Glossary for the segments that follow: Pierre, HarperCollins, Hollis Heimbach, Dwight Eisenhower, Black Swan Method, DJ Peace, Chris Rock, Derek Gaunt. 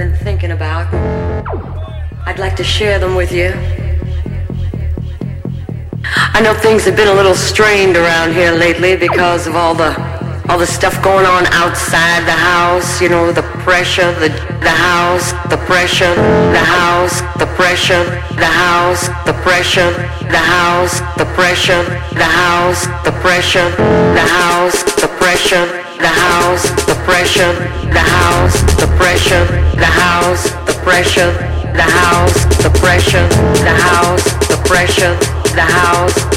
been thinking about. I'd like to share them with you. I know things have been a little strained around here lately because of all the stuff going on outside the house, you know, the pressure, the house, the pressure, the house, the pressure, the house, the pressure, the house, the pressure, the house, the pressure, the house, the pressure, the house, the pressure, the house, the pressure, the house, the pressure, the house, the pressure, the house, the pressure, the house,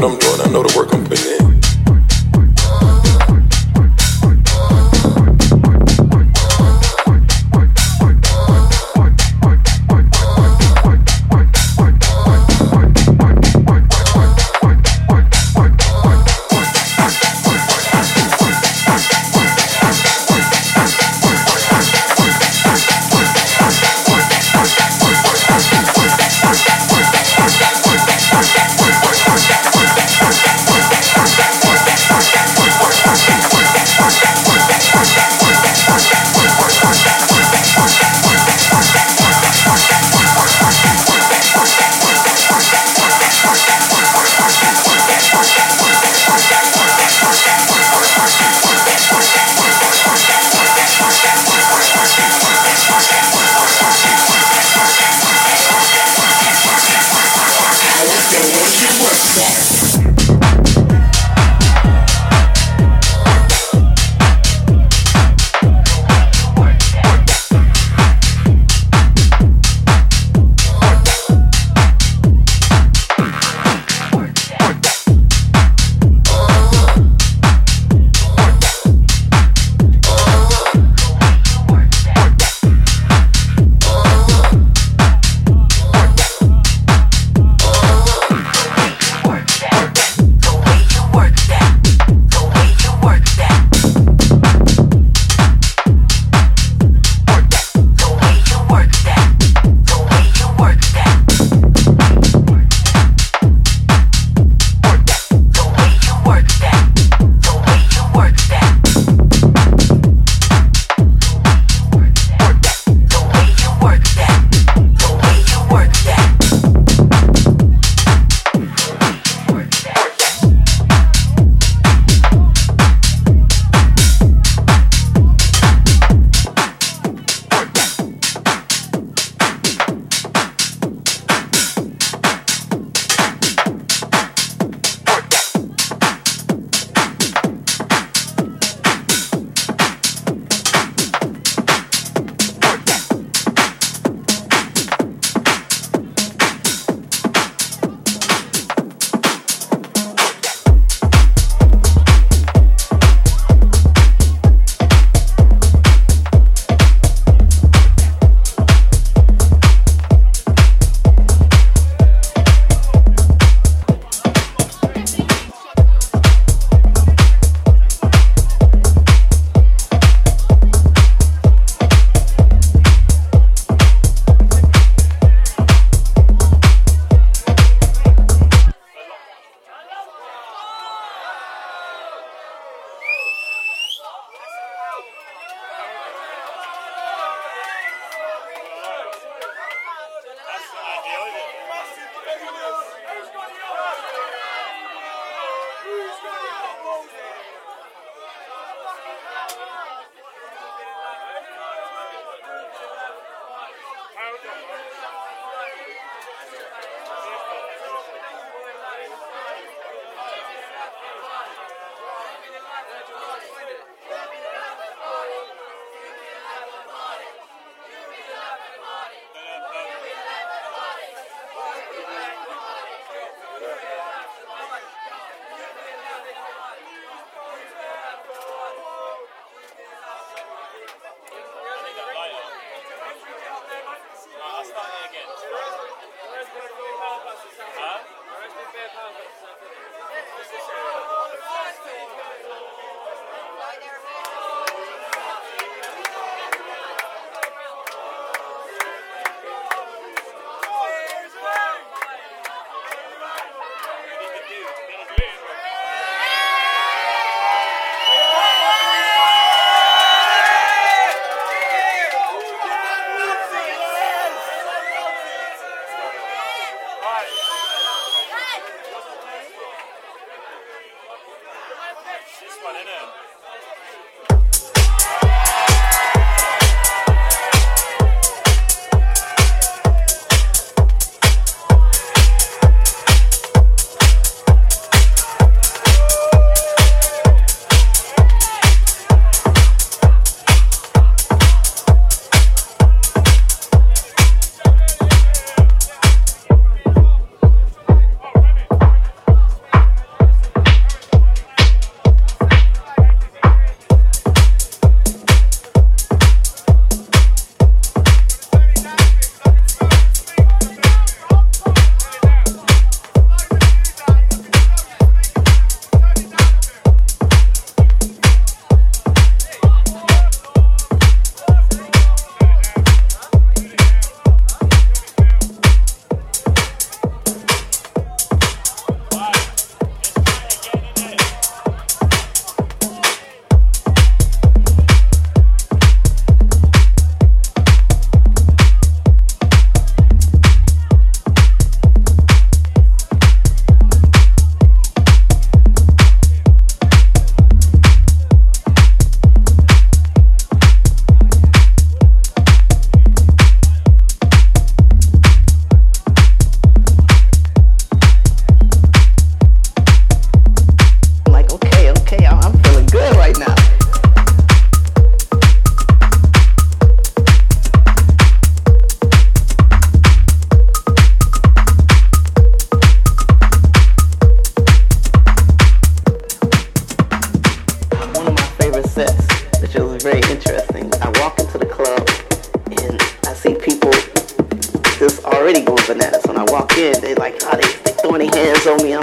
what I'm doing. I know the work I'm putting in. Work.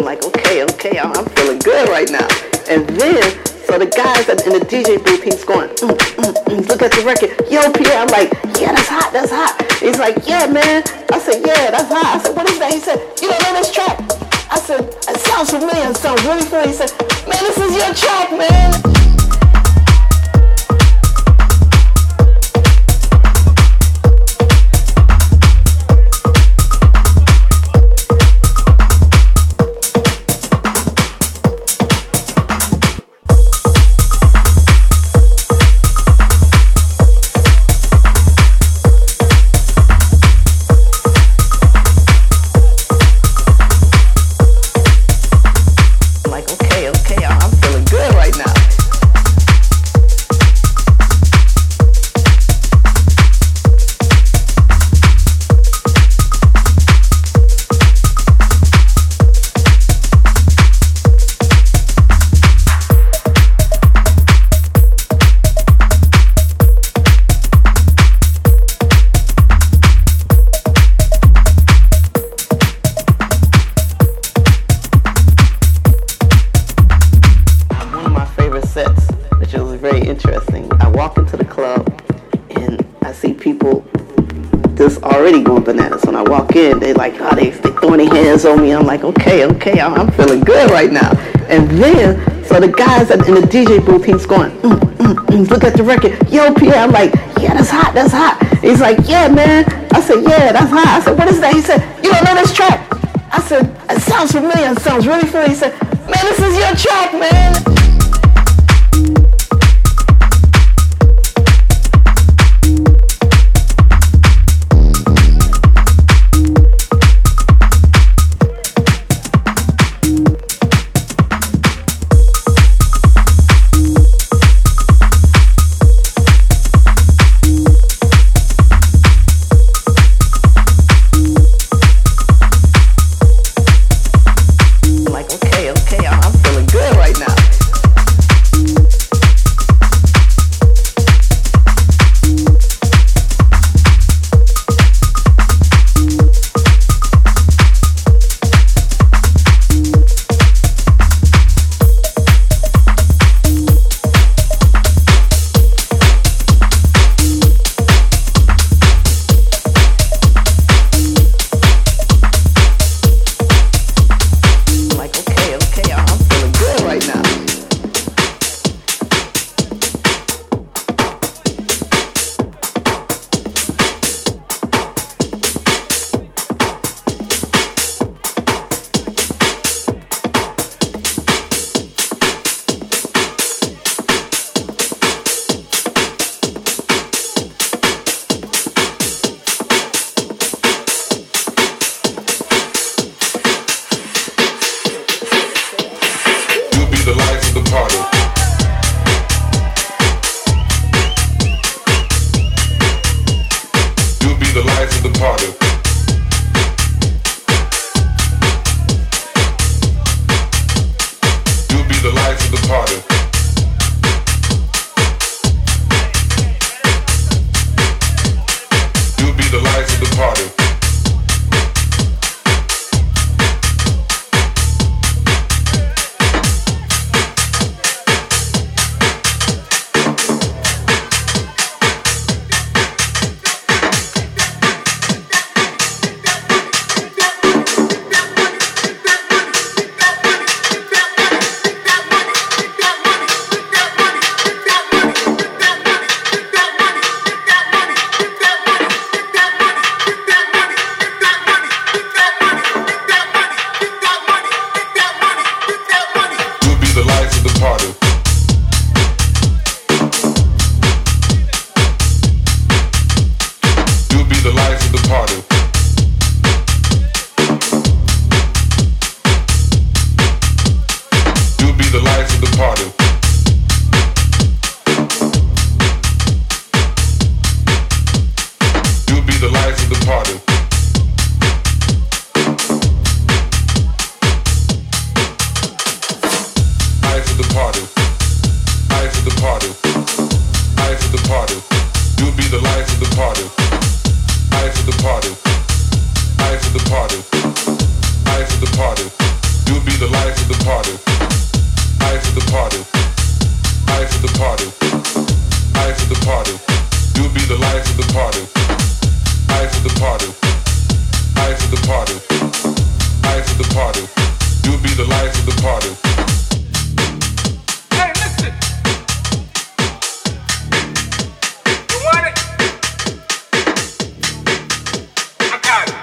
like, okay, I'm feeling good right now. And then, so the guys in the DJ booth, he's going, look at the record. Yo, Pierre, I'm like, yeah, that's hot. He's like, yeah, man. I said, yeah, that's hot. I said, what is that? He said, you don't know this track. I said, it sounds familiar. It sounds really funny. He said, man, this is your track, man. On me, I'm like, okay, I'm feeling good right now. And then, so the guys in the DJ booth, he's going, look at the record. Yo, Pierre, I'm like, yeah, that's hot. He's like, yeah, man. I said, yeah, that's hot. I said, what is that? He said, you don't know this track. I said, it sounds familiar. It sounds really familiar. He said, man, this is your track, man. The the life of the party, life of the party, life of the party, life of the party. You'll be the life of the party, life of the party, life of the party, life of the party. You'll be the life of the party. Hey, listen. You want it? I got it.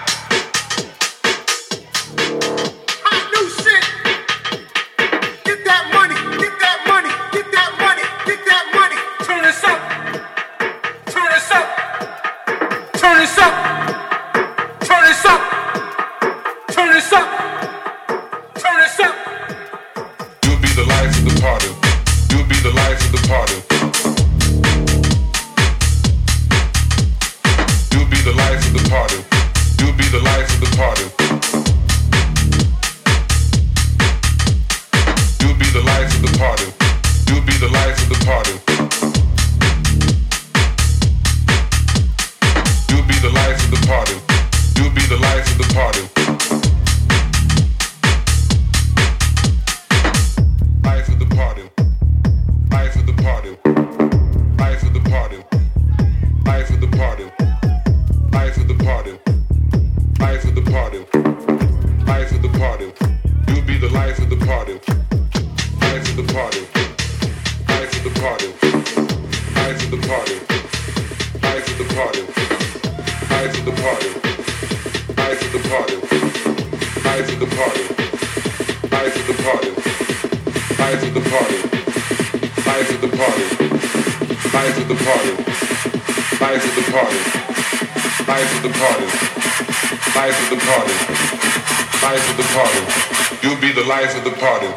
Life of the party.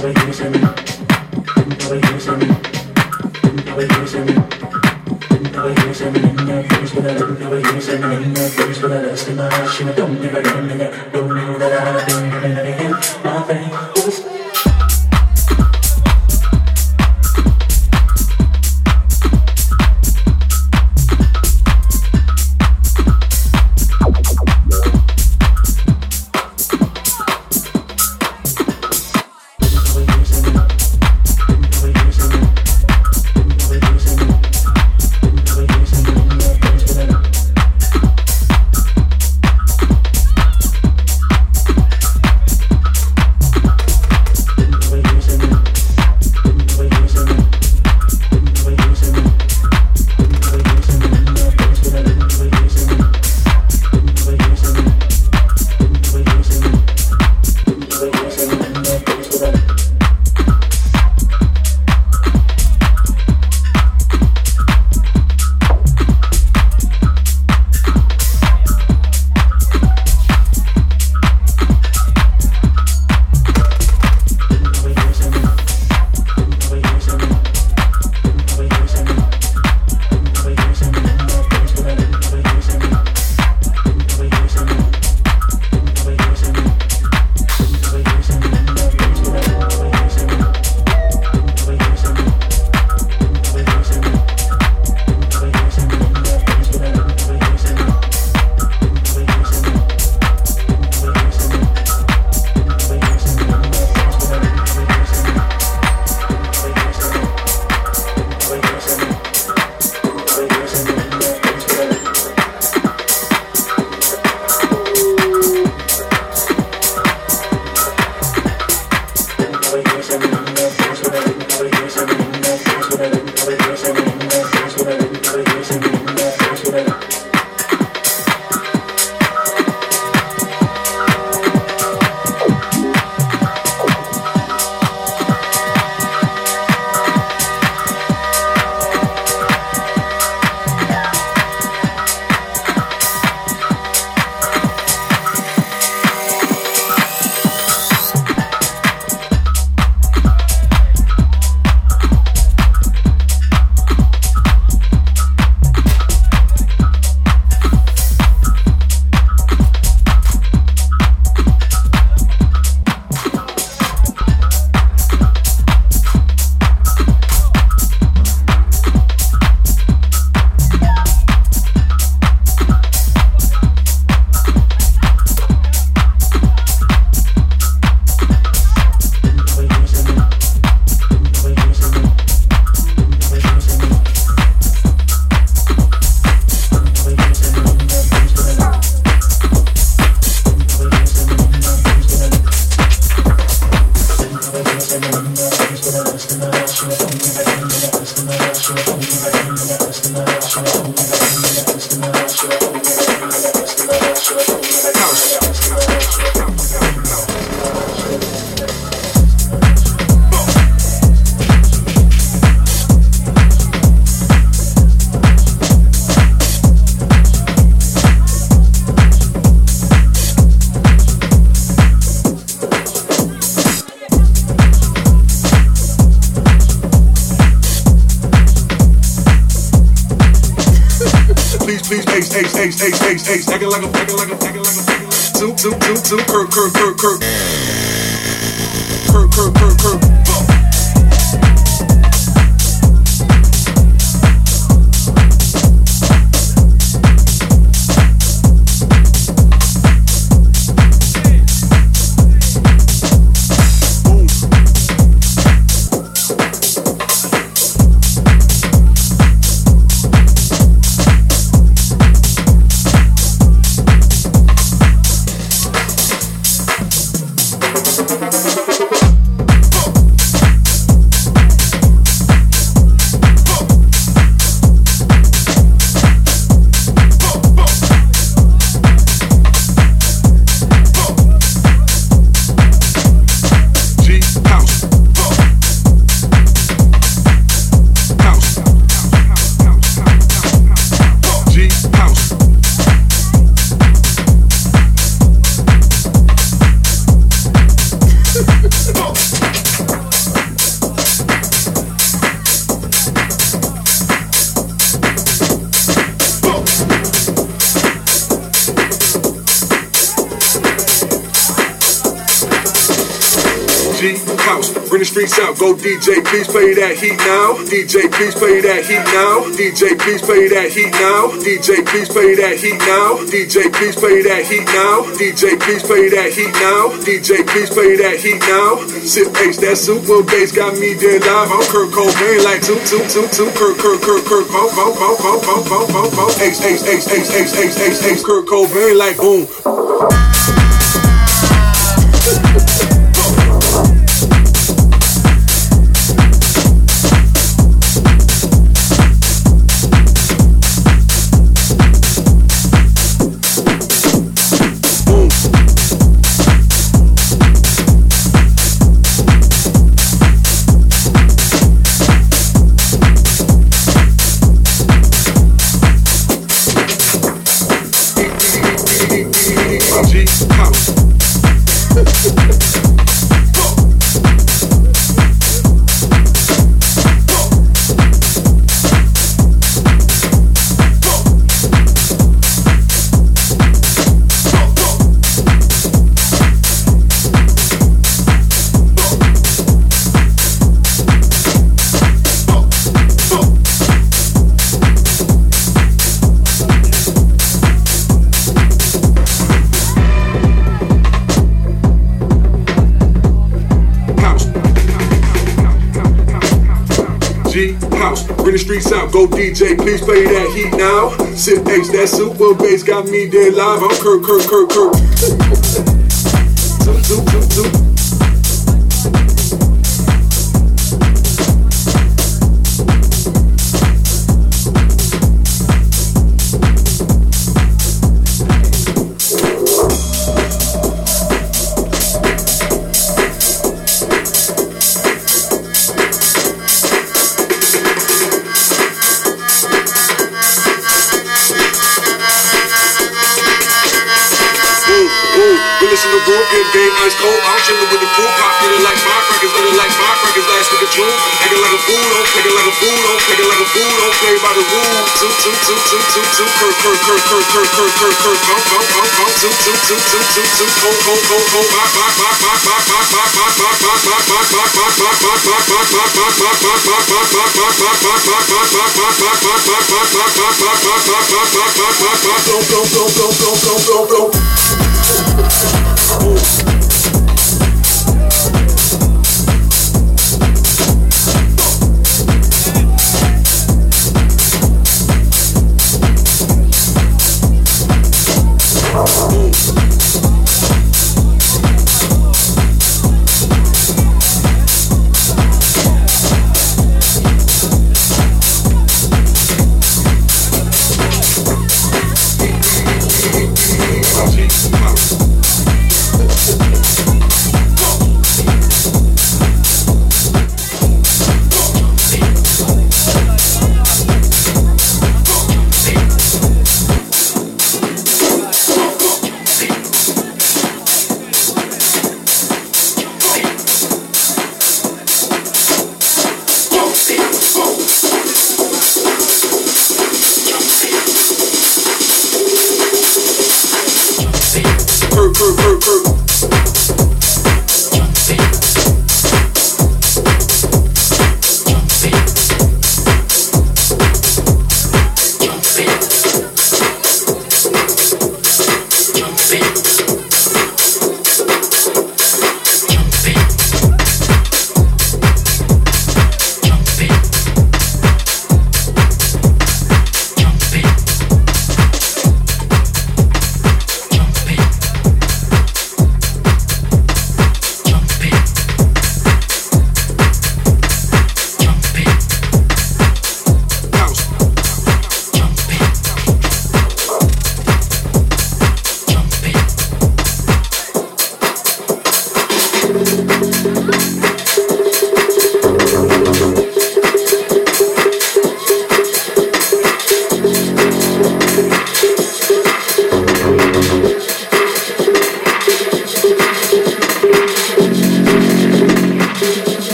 I G house, bring the streets out, go DJ Peace, play that heat now. DJ Peace, play that heat now. DJ Peace, play that heat now. DJ Peace, play that heat now. DJ Peace, play that heat now. DJ Peace, play that heat now. DJ Peace, play that heat now. Sip H, that Super Bass got me dead live. I'm Kurt Cobain like two. Kurt, Bo. H, Kurt Cobain like boom. Bring the streets out, go DJ, please play that heat now. Sip H, that Super Bass got me dead live. I'm Kurt. Zoom. Game ice cold, I'm chillin' with the pool pop, feelin' like firecrackers last week of June. Actin' like a fool, don't play by the rules. Two, Kurt, go, two, cold, go.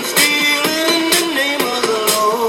Stealing the name of the Lord.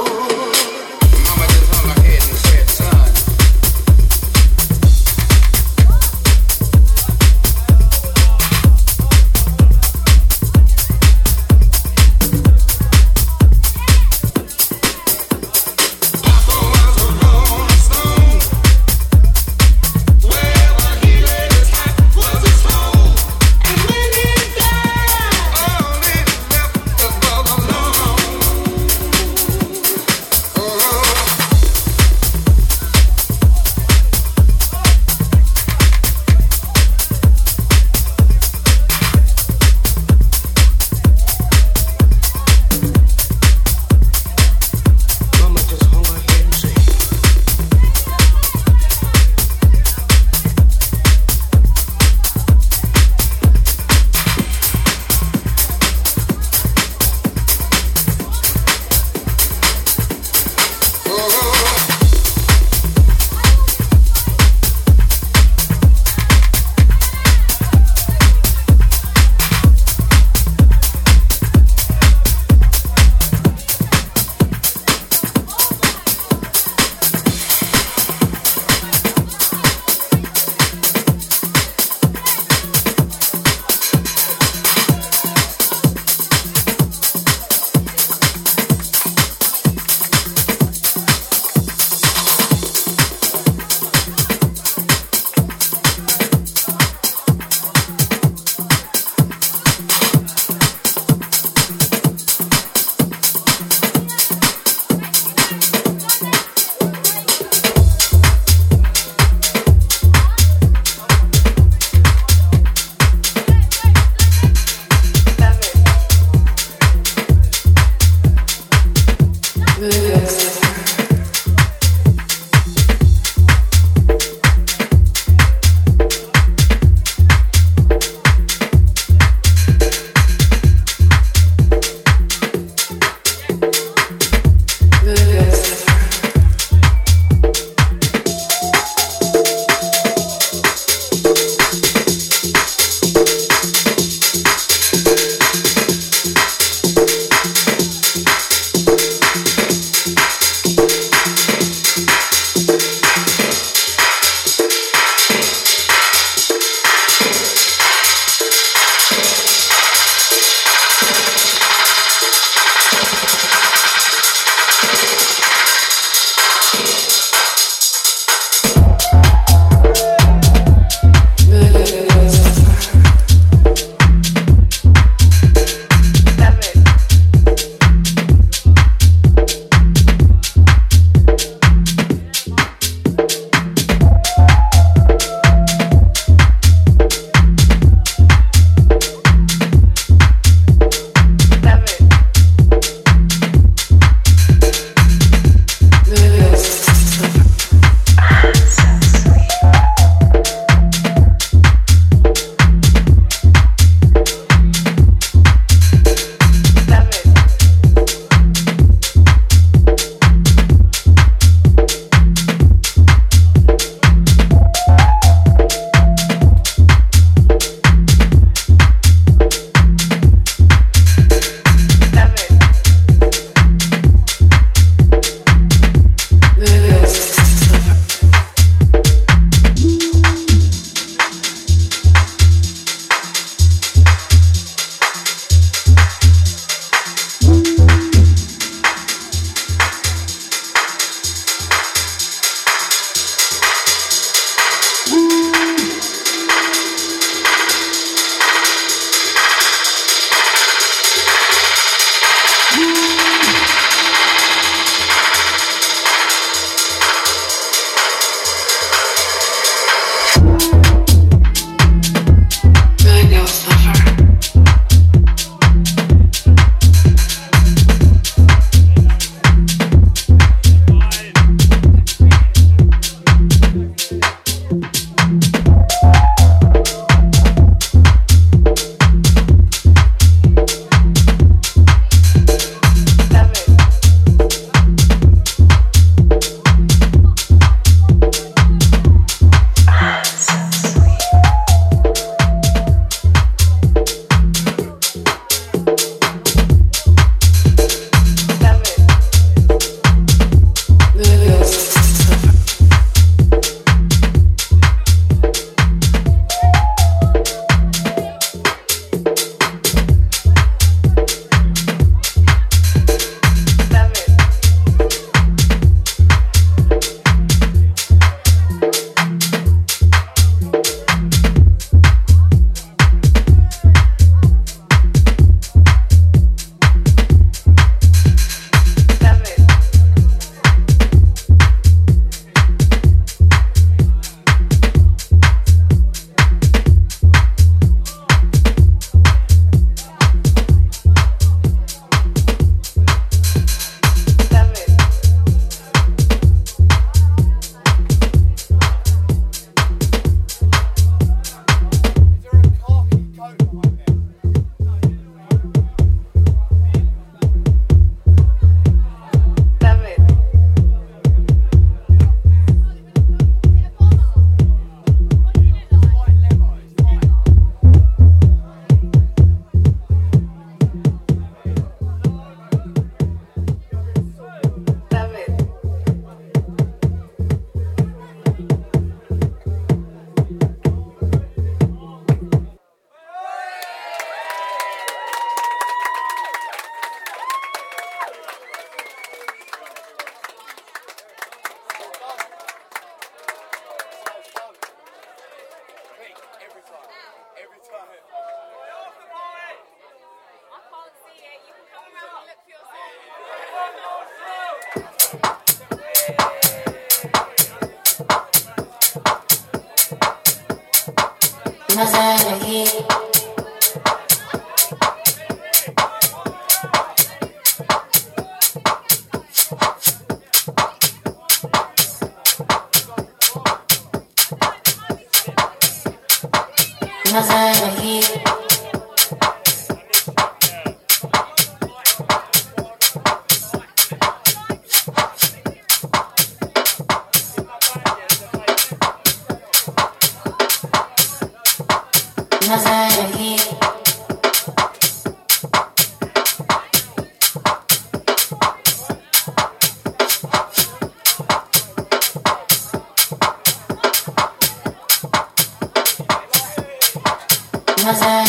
Cause I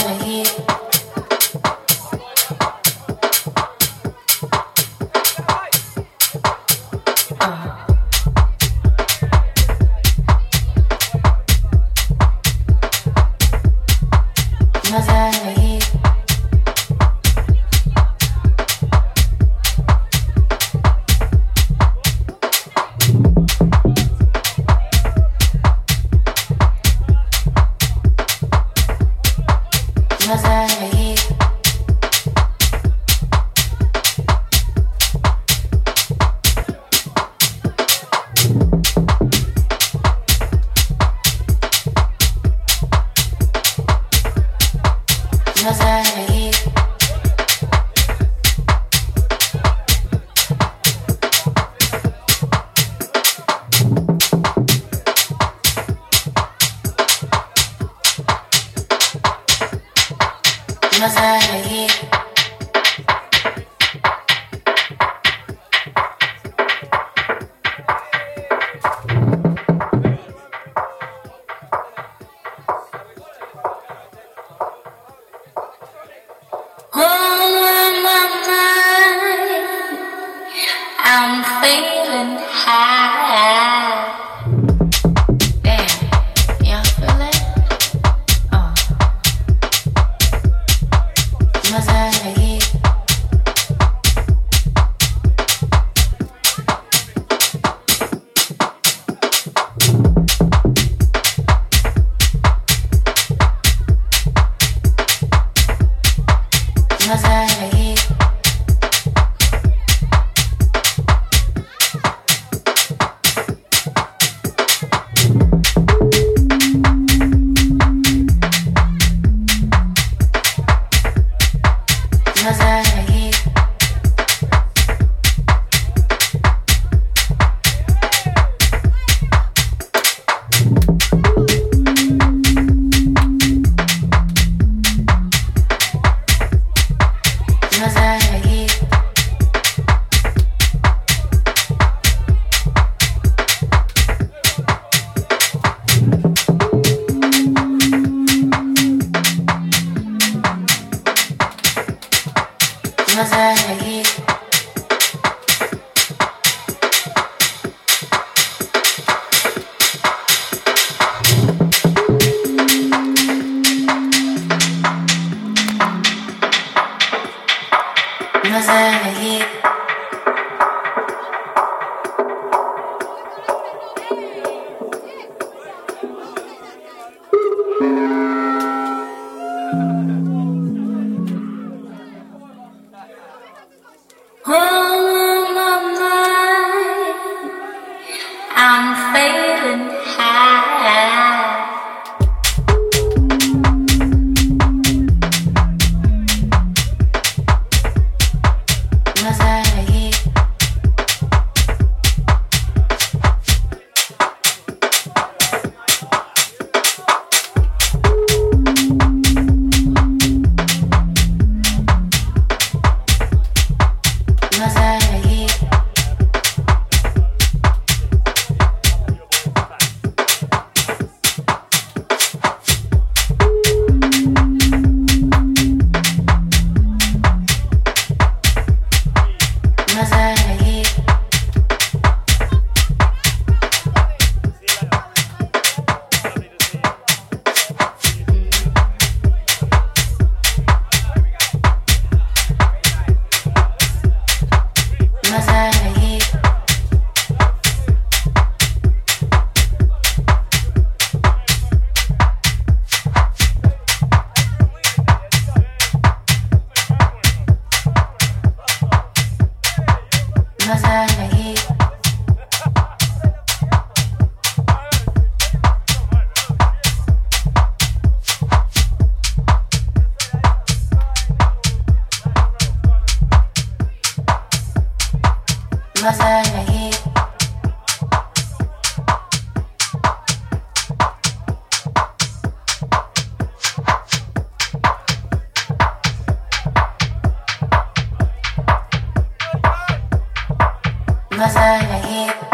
hear